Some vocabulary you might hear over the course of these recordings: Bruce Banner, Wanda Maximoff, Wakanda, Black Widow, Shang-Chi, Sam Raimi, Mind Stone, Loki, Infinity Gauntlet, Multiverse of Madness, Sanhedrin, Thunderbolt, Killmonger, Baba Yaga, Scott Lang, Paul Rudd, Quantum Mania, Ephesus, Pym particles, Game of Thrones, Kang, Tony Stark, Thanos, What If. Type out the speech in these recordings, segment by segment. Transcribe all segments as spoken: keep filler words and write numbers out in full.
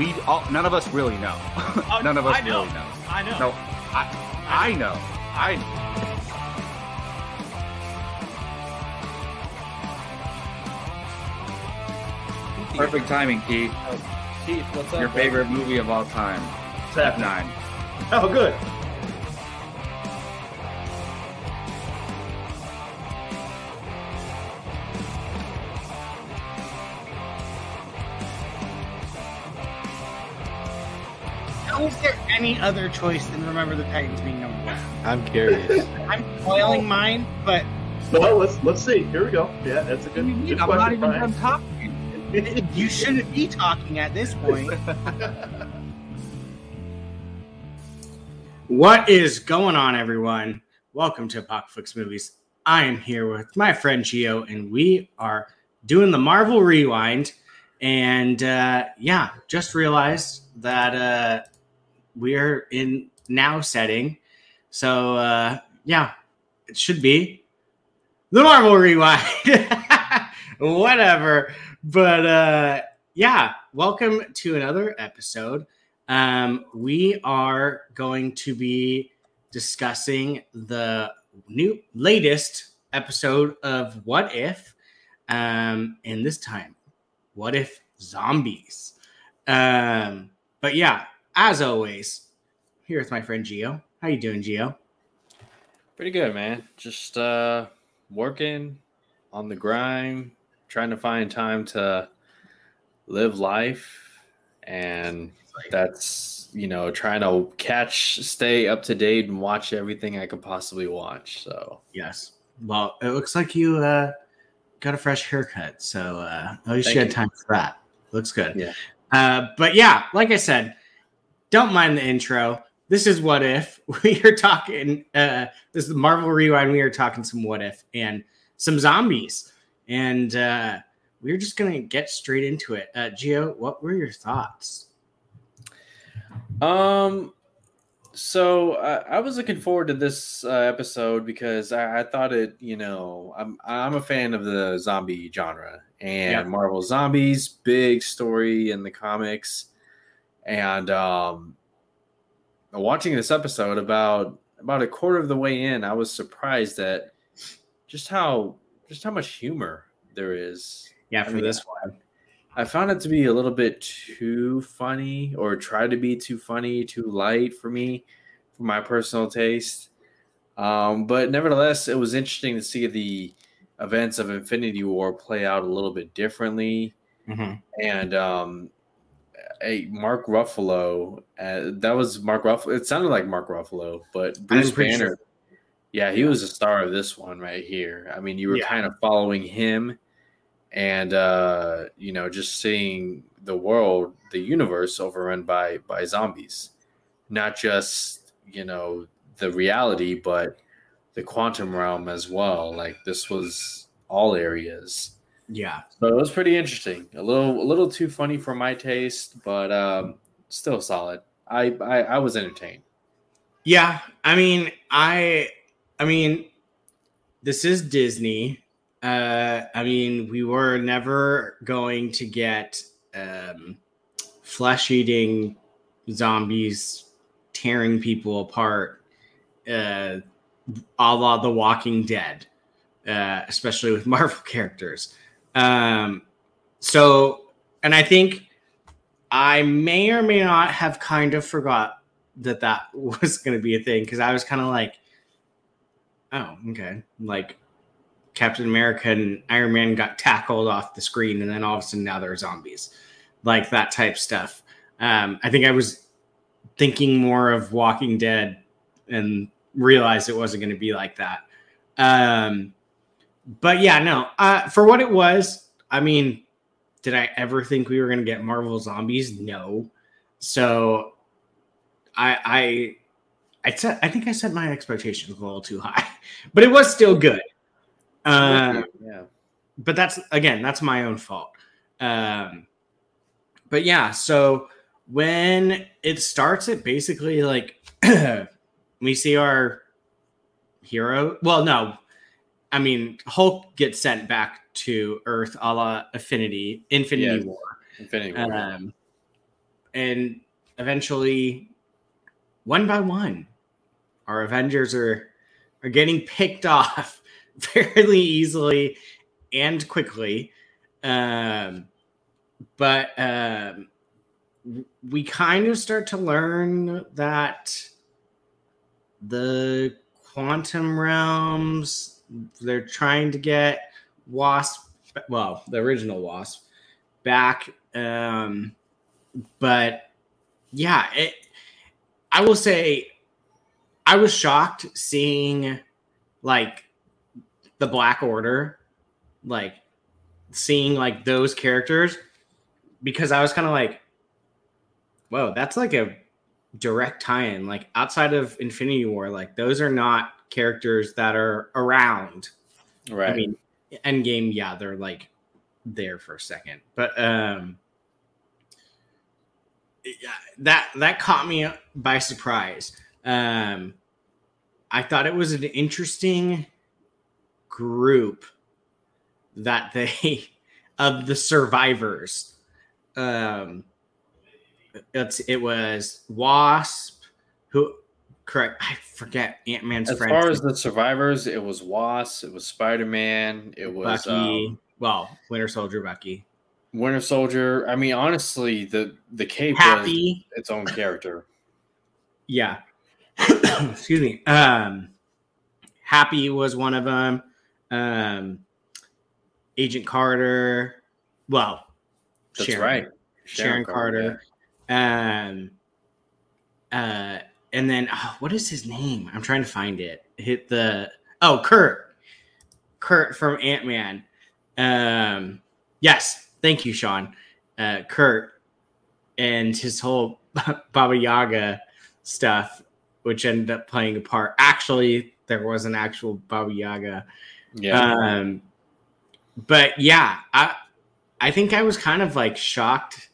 We all, none of us really know. Uh, none of us I know. really know. I know. No, I, I know. I know. Perfect timing, Keith. Oh, Keith, what's up? Your favorite bro? movie of all time. Step nine. Oh, good. How is there any other choice than Remember the Titans being number one? I'm curious. I'm spoiling mine, but... Well, let's let's see. Here we go. Yeah, that's a good, good question. I'm not even done talking. You shouldn't be talking at this point. What is going on, everyone? Welcome to Popflix Movies. I am here with my friend Gio, and we are doing the Marvel Rewind. And uh, yeah, just realized that uh, we're in now setting. So uh, yeah, it should be the Marvel Rewind. Whatever. But uh, yeah, welcome to another episode. Um, we are going to be discussing the new latest episode of What If, um, and this time, What If Zombies. Um, but yeah, as always, I'm here with my friend Gio. How you doing, Gio? Pretty good, man. Just uh, working on the grind, trying to find time to live life and... That's, you know, trying to catch, stay up to date, and watch everything I could possibly watch. So, yes. Well, it looks like you uh, got a fresh haircut. So, uh, at least you had time for that. Looks good. Yeah. Uh, but yeah, like I said, don't mind the intro. This is What If. We are talking, uh, this is the Marvel Rewind. We are talking some What If and some zombies. And uh, we're just going to get straight into it. Uh, Gio, what were your thoughts? Um, so I, I was looking forward to this uh, episode because I, I thought it, you know, I'm I'm a fan of the zombie genre and yeah. Marvel Zombies, big story in the comics, and um, watching this episode about about a quarter of the way in, I was surprised at just how just how much humor there is. Yeah, for I mean, this one. I found it to be a little bit too funny, or tried to be too funny, too light for me, for my personal taste. Um, but nevertheless, it was interesting to see the events of Infinity War play out a little bit differently. Mm-hmm. And um, a Mark Ruffalo, uh, that was Mark Ruffalo. It sounded like Mark Ruffalo, but Bruce Banner. Sure. Yeah, he was the star of this one right here. I mean, you were yeah. kind of following him. And, uh, you know, just seeing the world, the universe overrun by by zombies, not just, you know, the reality, but the quantum realm as well. Like this was all areas. Yeah. So it was pretty interesting. A little a little too funny for my taste, but um, still solid. I, I, I was entertained. Yeah. I mean, I I mean, this is Disney. Uh, I mean, we were never going to get um, flesh-eating zombies tearing people apart, uh, a la The Walking Dead, uh, especially with Marvel characters. Um, so, and I think I may or may not have kind of forgot that that was going to be a thing, because I was kind of like, oh, okay, like, Captain America and Iron Man got tackled off the screen, and then all of a sudden now they're zombies, like that type stuff. Um, I think I was thinking more of Walking Dead and realized it wasn't going to be like that. Um, but yeah, no, uh, for what it was, I mean, did I ever think we were going to get Marvel Zombies? No. So I, I, I, t- I think I set my expectations a little too high, but it was still good. Uh, yeah. But that's, again, that's my own fault. Um, but yeah, so when it starts, it basically like we see our hero. Well, no, I mean, Hulk gets sent back to Earth a la Infinity, Infinity yeah, War. Infinity War. Um, and eventually, one by one, our Avengers are are getting picked off fairly easily and quickly. Um, but um, we kind of start to learn that the quantum realms, they're trying to get Wasp, well, the original Wasp, back. Um, but yeah, it, I will say I was shocked seeing like the Black Order, like seeing like those characters, because I was kind of like, whoa, that's like a direct tie-in. Like outside of Infinity War, like those are not characters that are around. Right. I mean, Endgame, yeah, they're like there for a second, but um, that that caught me by surprise. Um, I thought it was an interesting group that they of the survivors. Um, it's it was Wasp who. Correct. I forget Ant-Man's friend. As far as the survivors, it was Wasp, it was Spider-Man, it was Bucky. Um, well, Winter Soldier, Bucky. Winter Soldier. I mean, honestly, the the cape Happy. was its own character. Yeah. Excuse me. Um, Happy was one of them. Um, Agent Carter. Well, that's Sharon, right. Sharon, Sharon Carter. Carter. Um. Uh. And then, oh, what is his name? I'm trying to find it. Hit the... Oh, Kurt. Kurt from Ant-Man. Um, yes. Thank you, Sean. Uh, Kurt and his whole Baba Yaga stuff, which ended up playing a part. Actually, there was an actual Baba Yaga. Yeah. Um, but yeah, I, I think I was kind of like shocked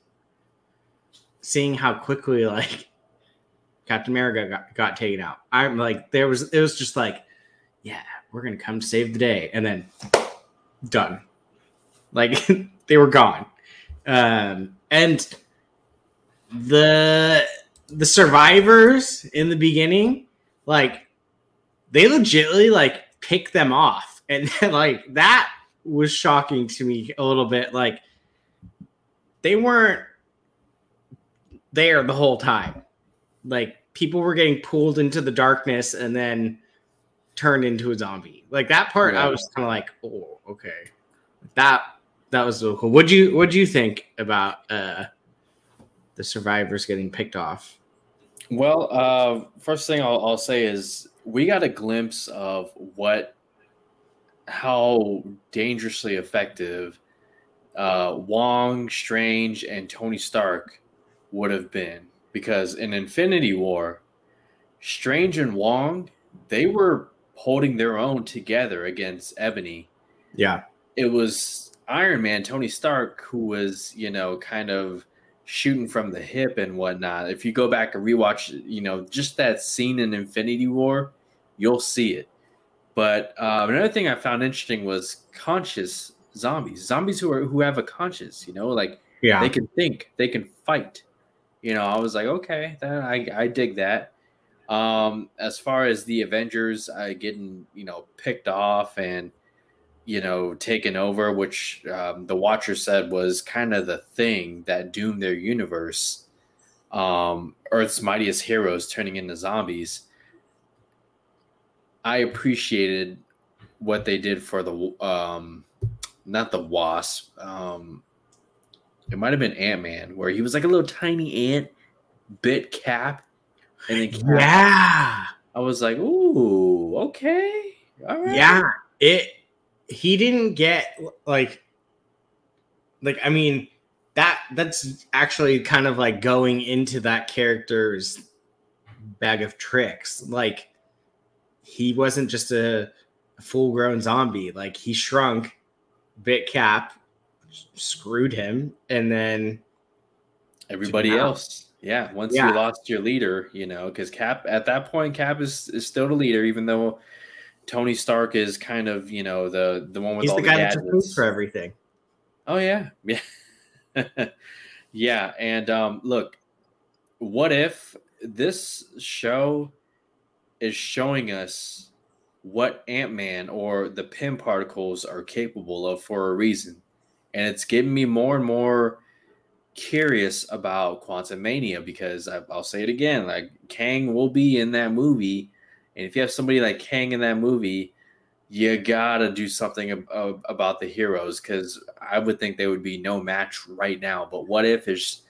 seeing how quickly like Captain America got, got taken out. I'm like, there was, it was just like, yeah, we're going to come save the day. And then done. Like they were gone. Um, and the, the survivors in the beginning, like they legitly like pick them off. And then, like, that was shocking to me a little bit. Like they weren't there the whole time. Like people were getting pulled into the darkness and then turned into a zombie. Like that part, yeah. I was kind of like, oh, okay. That that was so cool. What'd you what'd you think about uh, the survivors getting picked off? Well, uh, first thing I'll, I'll say is we got a glimpse of what how dangerously effective uh, Wong, Strange, and Tony Stark would have been. Because in Infinity War, Strange and Wong, they were holding their own together against Ebony. Yeah. It was Iron Man, Tony Stark, who was, you know, kind of shooting from the hip and whatnot. If you go back and rewatch, you know, just that scene in Infinity War, you'll see it. But uh, another thing I found interesting was conscious zombies. Zombies who are who have a conscience, you know, like yeah. they can think, they can fight. You know, I was like, okay, that, I, I dig that. Um, as far as the Avengers uh, getting, you know, picked off and, you know, taken over, which um, the Watcher said was kind of the thing that doomed their universe. Um, Earth's mightiest heroes turning into zombies. I appreciated what they did for the, um, not the Wasp, um, it might have been Ant-Man, where he was like a little tiny ant, bit Cap, and then Cap. Yeah, I was like, ooh, okay, all right. Yeah, it. He didn't get like, like I mean, that that's actually kind of like going into that character's bag of tricks. Like, he wasn't just a, a full-grown zombie. Like, he shrunk, bit Cap. Screwed him, and then everybody else. Yeah, once yeah. you lost your leader, you know, because Cap at that point, Cap is, is still the leader, even though Tony Stark is kind of, you know, the the one with He's all the, the guy gadgets. That took food for everything. Oh yeah, yeah, yeah. And um, look, What If, this show is showing us what Ant-Man or the Pym particles are capable of for a reason. And it's getting me more and more curious about Quantum Mania, because I, I'll say it again, like, Kang will be in that movie. And if you have somebody like Kang in that movie, you gotta do something ab- ab- about the heroes, because I would think they would be no match right now. But What If is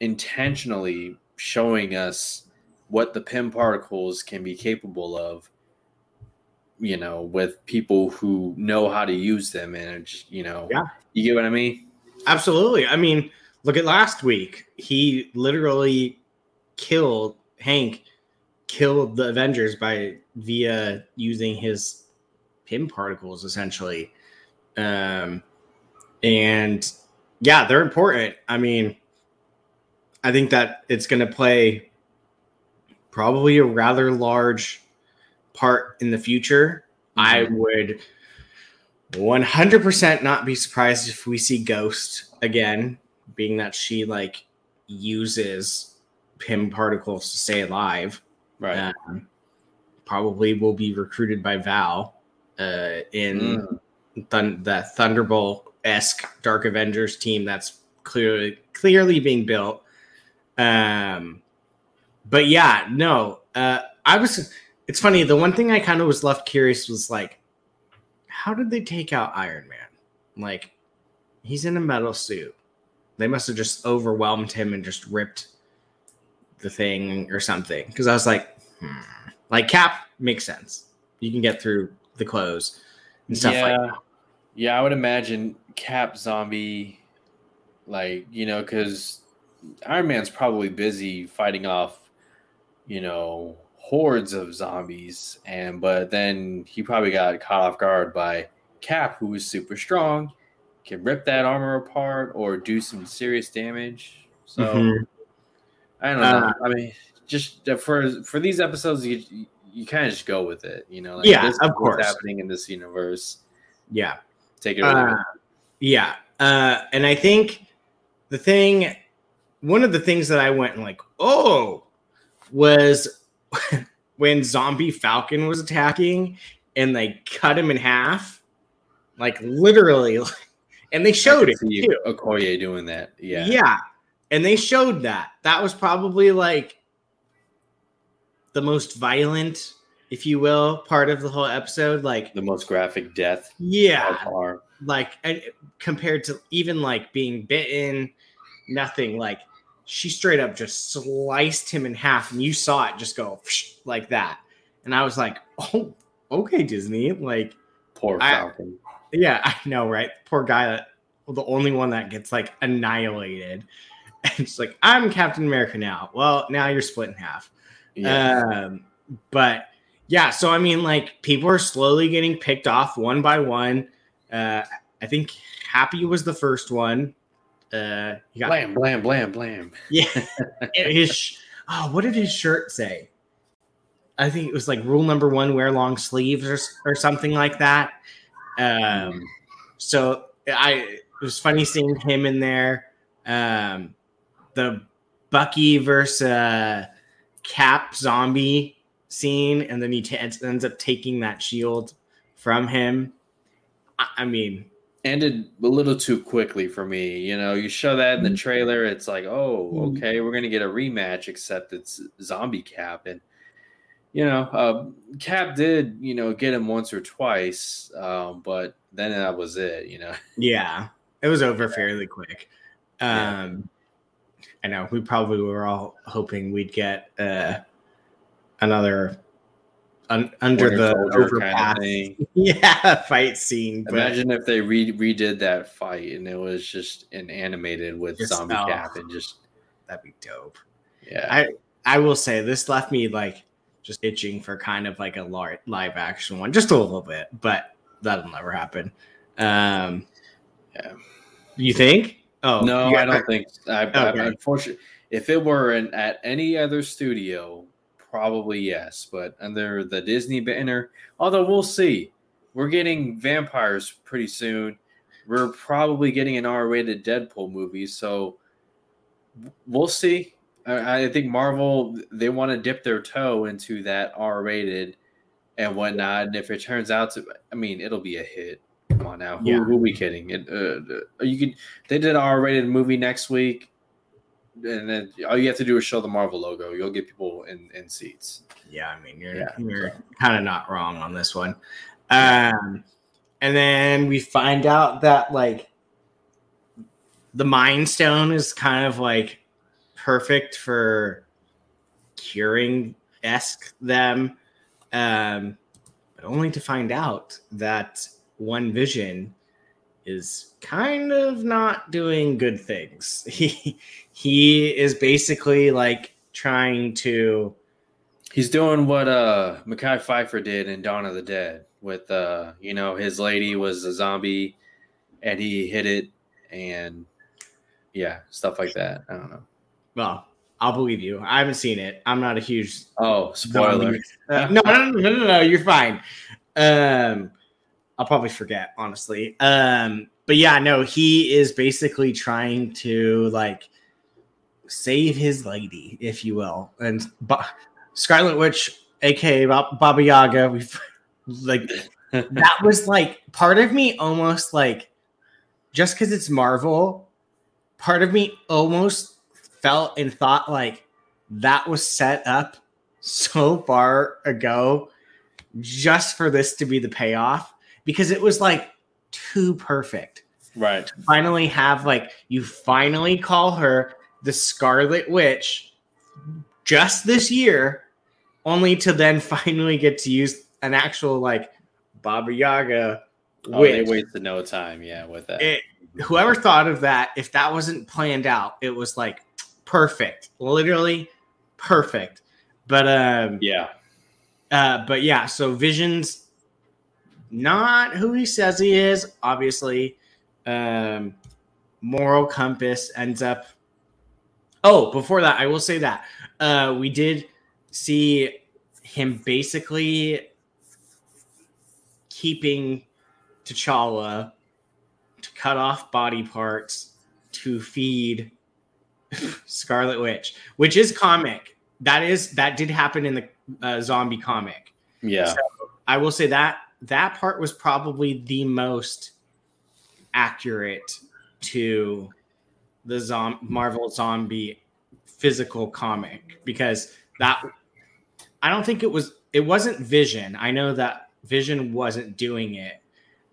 intentionally showing us what the Pym particles can be capable of, you know, with people who know how to use them. And, just, you know, yeah. You get what I mean? Absolutely. I mean, look at last week. He literally killed Hank, killed the Avengers by via using his Pym particles, essentially. Um, and, yeah, they're important. I mean, I think that it's going to play probably a rather large part in the future. Mm-hmm. I would one hundred percent not be surprised if we see Ghost again, being that she, like, uses Pym particles to stay alive. Right. Um, probably will be recruited by Val uh, in mm. th- the Thunderbolt-esque Dark Avengers team that's clearly clearly being built. Um, but yeah, no, uh, I was, it's funny. The one thing I kind of was left curious was, like, how did they take out Iron Man? Like, he's in a metal suit. They must've just overwhelmed him and just ripped the thing or something. Cause I was like, hmm. like Cap makes sense. You can get through the clothes and stuff yeah. like that. Yeah. I would imagine Cap zombie, like, you know, cause Iron Man's probably busy fighting off, you know, hordes of zombies, and but then he probably got caught off guard by Cap, who is super strong, can rip that armor apart or do some serious damage. So mm-hmm. I don't know. Uh, I mean, just for for these episodes, you you kind of just go with it, you know. Like, yeah, this is of course. What's happening in this universe. Yeah, take it away. Uh, yeah, uh, and I think the thing. One of the things that I went and like, oh, was when Zombie Falcon was attacking and they cut him in half, like literally, and they showed it too. Okoye doing that, yeah, yeah, and they showed that. That was probably like the most violent, if you will, part of the whole episode, like the most graphic death, yeah, like compared to even like being bitten. Nothing, like she straight up just sliced him in half, and you saw it just go like that. And I was like, "Oh, okay, Disney." Like, poor Falcon. I, yeah, I know, right? Poor guy, that, well, the only one that gets like annihilated. And it's like, I'm Captain America now. Well, now you're split in half. Yeah. Um, but yeah, so I mean, like, people are slowly getting picked off one by one. Uh, I think Happy was the first one. Uh, he got blam, blam, blam, blam. Yeah. his sh- oh, what did his shirt say? I think it was like rule number one: wear long sleeves, or or something like that. Um, so I it was funny seeing him in there. Um, the Bucky versus uh, Cap zombie scene, and then he t- ends up taking that shield from him. I, I mean. Ended a little too quickly for me. You know, you show that in the trailer, it's like, oh, okay, we're gonna get a rematch, except it's Zombie Cap. And you know, uh, Cap did, you know, get him once or twice, um, but then that was it. You know, yeah, it was over fairly quick. Um, yeah. I know we probably were all hoping we'd get uh, another. Un- under the overpass, kind of yeah, fight scene. But imagine if they re- redid that fight and it was just an animated with just, zombie oh, Cap, and just that'd be dope. Yeah, I I will say this left me like just itching for kind of like a lar- live action one, just a little bit, but that'll never happen. Um, yeah. You think? Oh no, I don't I, think. I, okay. I, unfortunately, if it were in, at any other studio. Probably yes, but under the Disney banner, although we'll see. We're getting vampires pretty soon. We're probably getting an R rated Deadpool movie, so we'll see. I think Marvel, they want to dip their toe into that R-rated and whatnot. And if it turns out to, I mean, it'll be a hit. Come on now, who, yeah. who are we kidding? It, uh, you could. They did an R-rated movie next week, and then all you have to do is show the Marvel logo. You'll get people in, in seats. Yeah, I mean, you're yeah. you're kind of not wrong on this one. Um, and then we find out that like the Mind Stone is kind of like perfect for curing-esque them, um, but only to find out that One Vision is kind of not doing good things. He he is basically like trying to. He's doing what uh Mekhi Pfeiffer did in Dawn of the Dead with uh you know, his lady was a zombie and he hit it and yeah, stuff like that. I don't know. Well, I'll believe you. I haven't seen it. I'm not a huge oh spoiler. Uh, no, no, no, no, no, you're fine. Um. I'll probably forget, honestly. Um, but yeah, no, he is basically trying to like save his lady, if you will. And ba- Scarlet Witch, aka ba- Baba Yaga, we've like that was like part of me almost like just because it's Marvel, part of me almost felt and thought like that was set up so far ago just for this to be the payoff. Because it was like too perfect. Right. To finally have like, you finally call her the Scarlet Witch just this year, only to then finally get to use an actual like Baba Yaga oh, witch. They wasted no time, yeah, with that. It, whoever thought of that, if that wasn't planned out, it was like perfect. Literally perfect. But um, yeah. Uh, but yeah, so Vision's not who he says he is, obviously. Um, moral compass ends up. Oh, before that, I will say that uh, we did see him basically keeping T'Challa to cut off body parts to feed Scarlet Witch, which is comic. That is that did happen in the uh, zombie comic. Yeah, so I will say that. That part was probably the most accurate to the zom- Marvel zombie physical comic because that I don't think it was it wasn't Vision. I know that Vision wasn't doing it,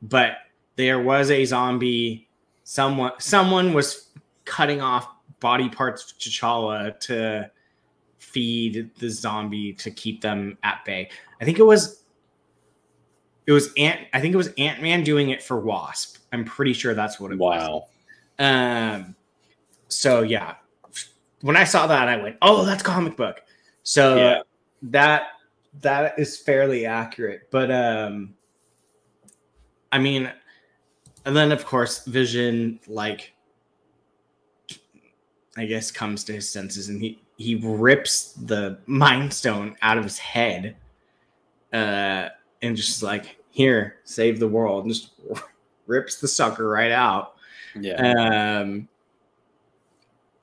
but there was a zombie. Someone someone was cutting off body parts of T'Challa to feed the zombie to keep them at bay. I think it was. It was Ant. I think it was Ant-Man doing it for Wasp. I'm pretty sure that's what it wow. was. Wow. Um, so yeah, when I saw that, I went, "Oh, that's comic book." So yeah. that that is fairly accurate. But um, I mean, and then of course, Vision, like, I guess, comes to his senses and he he rips the Mind Stone out of his head. Uh. And just like, here, save the world. And just rips the sucker right out. Yeah. Um,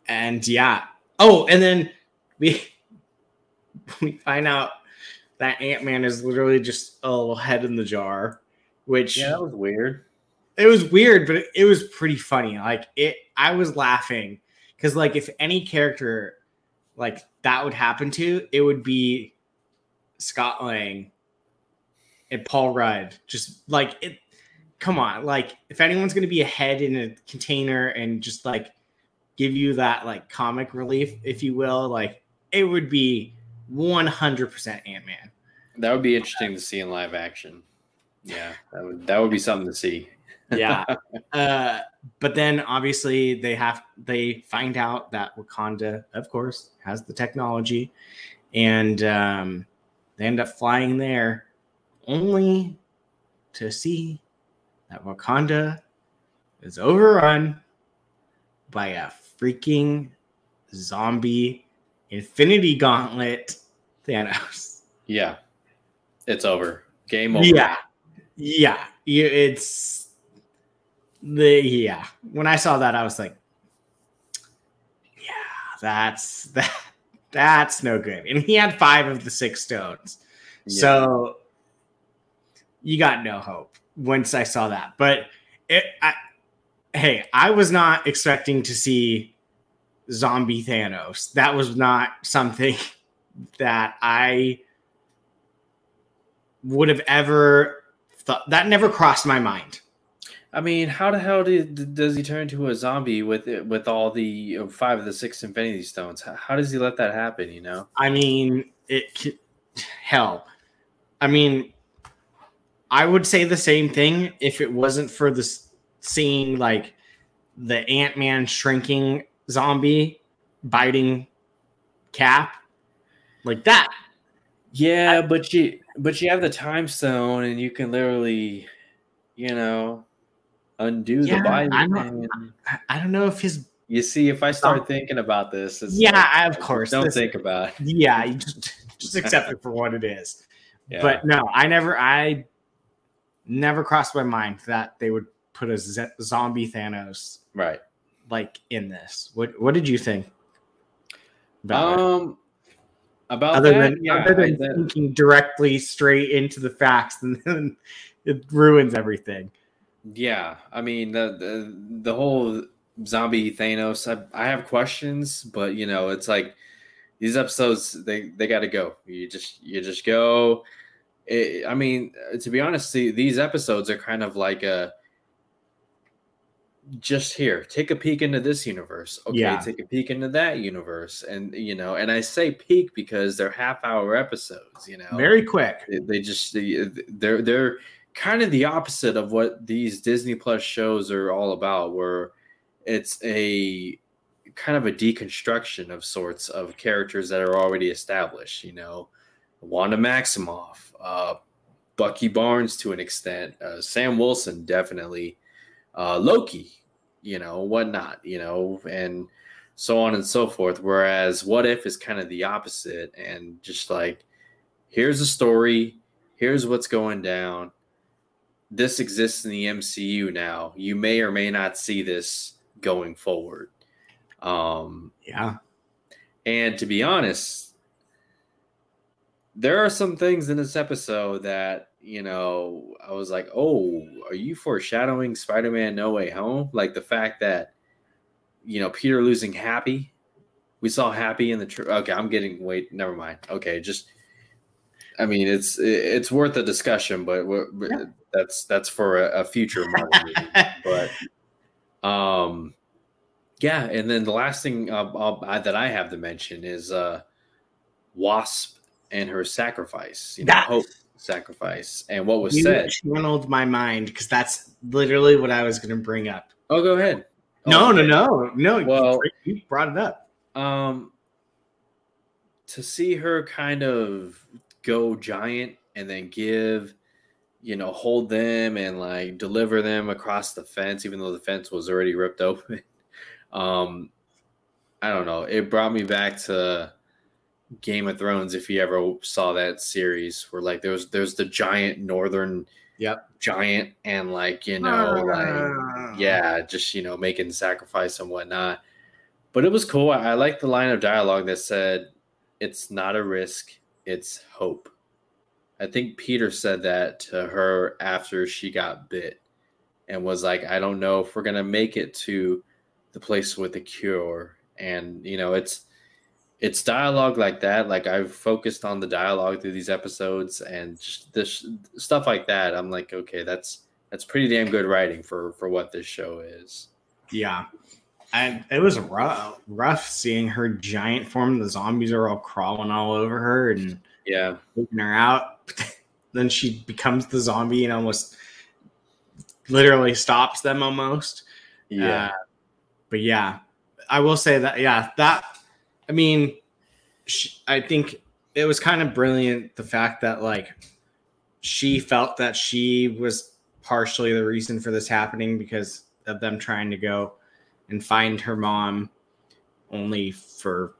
and yeah. Oh, and then we we find out that Ant-Man is literally just a little head in the jar. Which yeah, that was weird. It was weird, but it, it was pretty funny. Like it, I was laughing because like if any character like that would happen to, it would be Scott Lang. And Paul Rudd, just like it. Come on, like if anyone's going to be a head in a container and just like give you that like comic relief, if you will, like it would be one hundred percent Ant-Man. That would be interesting uh, to see in live action. Yeah, that would that would be something to see. yeah, uh, but then obviously they have they find out that Wakanda, of course, has the technology, and um, they end up flying there. Only to see that Wakanda is overrun by a freaking zombie Infinity Gauntlet Thanos. Yeah. It's over. Game over. Yeah. Yeah. It's the, yeah. When I saw that, I was like, yeah, that's that that's no good. And he had five of the six stones. Yeah. So you got no hope once I saw that. But it, I, hey, I was not expecting to see zombie Thanos. That was not something that I would have ever thought. That never crossed my mind. I mean, how the hell did, does he turn into a zombie with with all the you know, five of the six Infinity Stones? How, how does he let that happen, you know? I mean, it hell. I mean, I would say the same thing if it wasn't for this seeing, like, the Ant-Man shrinking zombie biting Cap. Like that. Yeah, I, but you but you have the time stone and you can literally, you know... undo yeah, the body. I don't, I don't know if his. You see, if I start um, thinking about this, it's yeah, like, of course. Don't this, think about it. Yeah, you just, just accept it for what it is. Yeah. But no, I never, I never crossed my mind that they would put a z- zombie Thanos right like in this. What What did you think? About um, that? about other that, than, yeah, other than I, thinking that. Directly straight into the facts, and then it ruins everything. Yeah, I mean the, the the whole zombie Thanos. I I have questions, but you know it's like these episodes they, they got to go. You just you just go. It, I mean, to be honest, these episodes are kind of like a just here. Take a peek into this universe. Okay, yeah. Take a peek into that universe, and you know, and I say peek because they're half hour episodes. You know, very quick. They, they just they're they're. kind of the opposite of what these Disney Plus shows are all about, where it's a kind of a deconstruction of sorts of characters that are already established, you know, Wanda Maximoff, uh, Bucky Barnes to an extent, uh, Sam Wilson, definitely, uh, Loki, you know, whatnot, you know, and so on and so forth. Whereas What If is kind of the opposite and just like, here's a story, here's what's going down. This exists in the M C U now. You may or may not see this going forward. Um, yeah. And to be honest, there are some things in this episode that, you know, I was like, oh, are you foreshadowing Spider-Man No Way Home? Like the fact that, you know, Peter losing Happy. We saw Happy in the... Tr- okay, I'm getting... Wait, never mind. Okay, just... I mean, it's it's worth a discussion, but we're, yeah. that's that's for a, a future movie. But um, yeah, and then the last thing I'll, I'll, I, that I have to mention is uh, Wasp and her sacrifice, you know, that, hope sacrifice, and what was you said channeled my mind because that's literally what I was going to bring up. Oh, go ahead. No, oh, no, no, no. Well, you brought it up. Um, to see her kind of. Go giant and then give, you know, hold them and like deliver them across the fence, even though the fence was already ripped open. um, I don't know. It brought me back to Game of Thrones. If you ever saw that series where like, there was, there's the giant northern yep. giant and like, you know, uh, like, yeah, just, you know, making sacrifice and whatnot, but it was cool. I, I liked the line of dialogue that said, it's not a risk. It's hope. I think Peter said that to her after she got bit and was like, I don't know if we're going to make it to the place with the cure. And, you know, it's, it's dialogue like that. Like I've focused on the dialogue through these episodes and just this stuff like that. I'm like, okay, that's, that's pretty damn good writing for, for what this show is. Yeah. I, it was rough, rough seeing her giant form. The zombies are all crawling all over her and yeah, taking her out. Then she becomes the zombie and almost literally stops them almost. Yeah. Uh, but yeah, I will say that, yeah, that, I mean, she, I think it was kind of brilliant. The fact that like she felt that she was partially the reason for this happening because of them trying to go and find her mom only for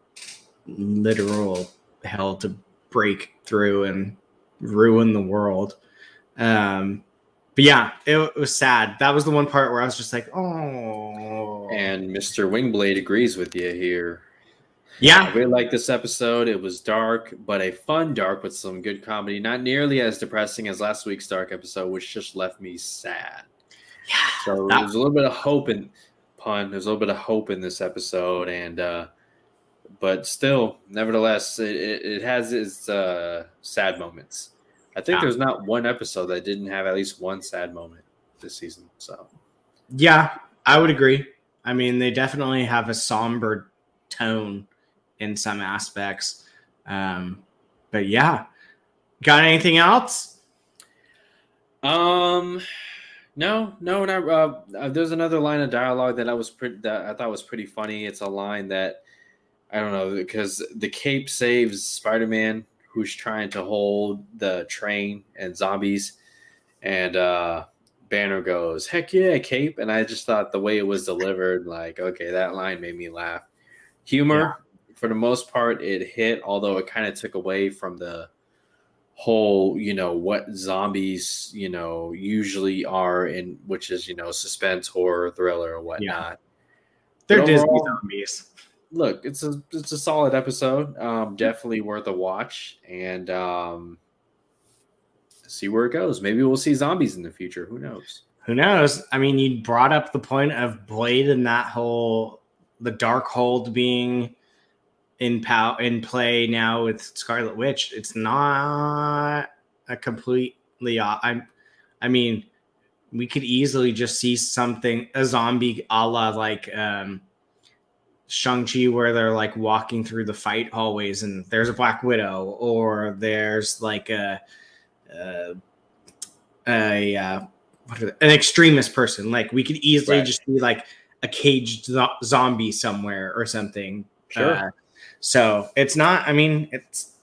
literal hell to break through and ruin the world. Um, but yeah, it, it was sad. That was the one part where I was just like, oh. And Mister Wingblade agrees with you here. Yeah. I really like this episode. It was dark, but a fun dark with some good comedy. Not nearly as depressing as last week's dark episode, which just left me sad. Yeah. So that- there's a little bit of hope in pun. There's a little bit of hope in this episode, and uh, but still, nevertheless, it, it, it has its uh, sad moments. I think yeah. there's not one episode that didn't have at least one sad moment this season. So, yeah, I would agree. I mean, they definitely have a somber tone in some aspects. Um, but yeah, got anything else? Um, no, no. And I, uh, there's another line of dialogue that I was pretty, that I thought was pretty funny. It's a line that I don't know, because the cape saves Spider-Man, who's trying to hold the train and zombies, and uh, Banner goes, "Heck yeah, cape!" And I just thought the way it was delivered, like, okay, that line made me laugh. Humor, yeah. for the most part, it hit. Although it kind of took away from the whole, you know, what zombies, you know, usually are in, which is, you know, suspense, horror, thriller, or whatnot. Yeah. They're overall, Disney zombies. Look, it's a it's a solid episode. Um, definitely worth a watch, and um, see where it goes. Maybe we'll see zombies in the future. Who knows? Who knows? I mean, you brought up the point of Blade and that whole the Darkhold being in pow- in play now with Scarlet Witch. It's not a completely. I'm. I mean, we could easily just see something a zombie a la like. Um, Shang-Chi, where they're like walking through the fight hallways and there's a Black Widow, or there's like a a, a uh, what are they, an extremist person. Like we could easily right. just be like a caged zo- zombie somewhere or something. Sure. Uh, so it's not. I mean, it's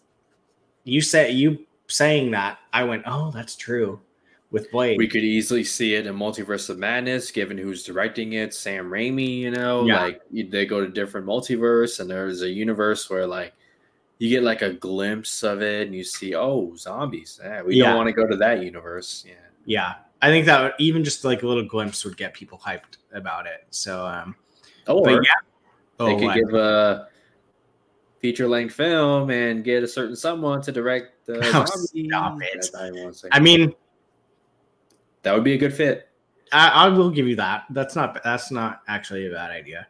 you said you saying that. I went, oh, that's true. With Blade, we could easily see it in Multiverse of Madness, given who's directing it, Sam Raimi, you know, yeah. like they go to different multiverse, and there's a universe where like you get like a glimpse of it, and you see, oh, zombies. Eh, we yeah. don't want to go to that universe. Yeah, yeah. I think that would, even just like a little glimpse would get people hyped about it. So, um, or but yeah. they oh, could I give know. a feature-length film and get a certain someone to direct the oh, zombies. Stop it. I mean. That would be a good fit. I, I will give you that. That's not that's not actually a bad idea.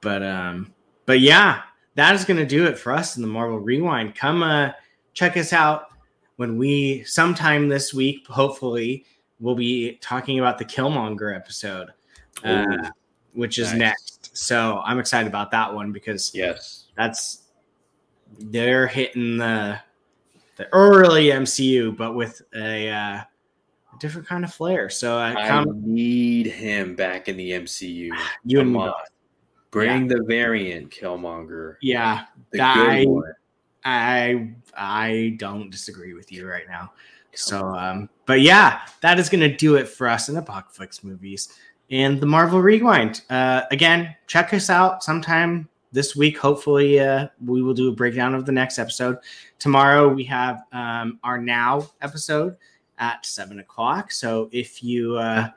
But um, but yeah, that is going to do it for us in the Marvel Rewind. Come uh, check us out when we sometime this week, hopefully, we'll be talking about the Killmonger episode, uh, which is nice. next. So I'm excited about that one because yes, that's they're hitting the the early M C U, but with a. Uh, different kind of flair. So I, I need him back in the M C U. You Come and me on. Both. Bring yeah. the variant Killmonger. Yeah. The I, I I don't disagree with you right now. So um but yeah, that is gonna do it for us in the Popflix Movies and the Marvel Rewind. Uh again, check us out sometime this week. Hopefully uh we will do a breakdown of the next episode. Tomorrow we have um our Now episode at seven o'clock. So if you uh,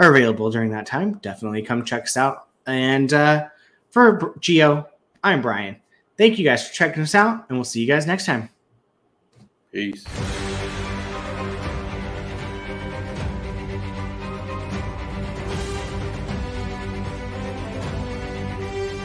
are available during that time, definitely come check us out. And uh, for Geo, I'm Brian. Thank you guys for checking us out, and we'll see you guys next time. Peace.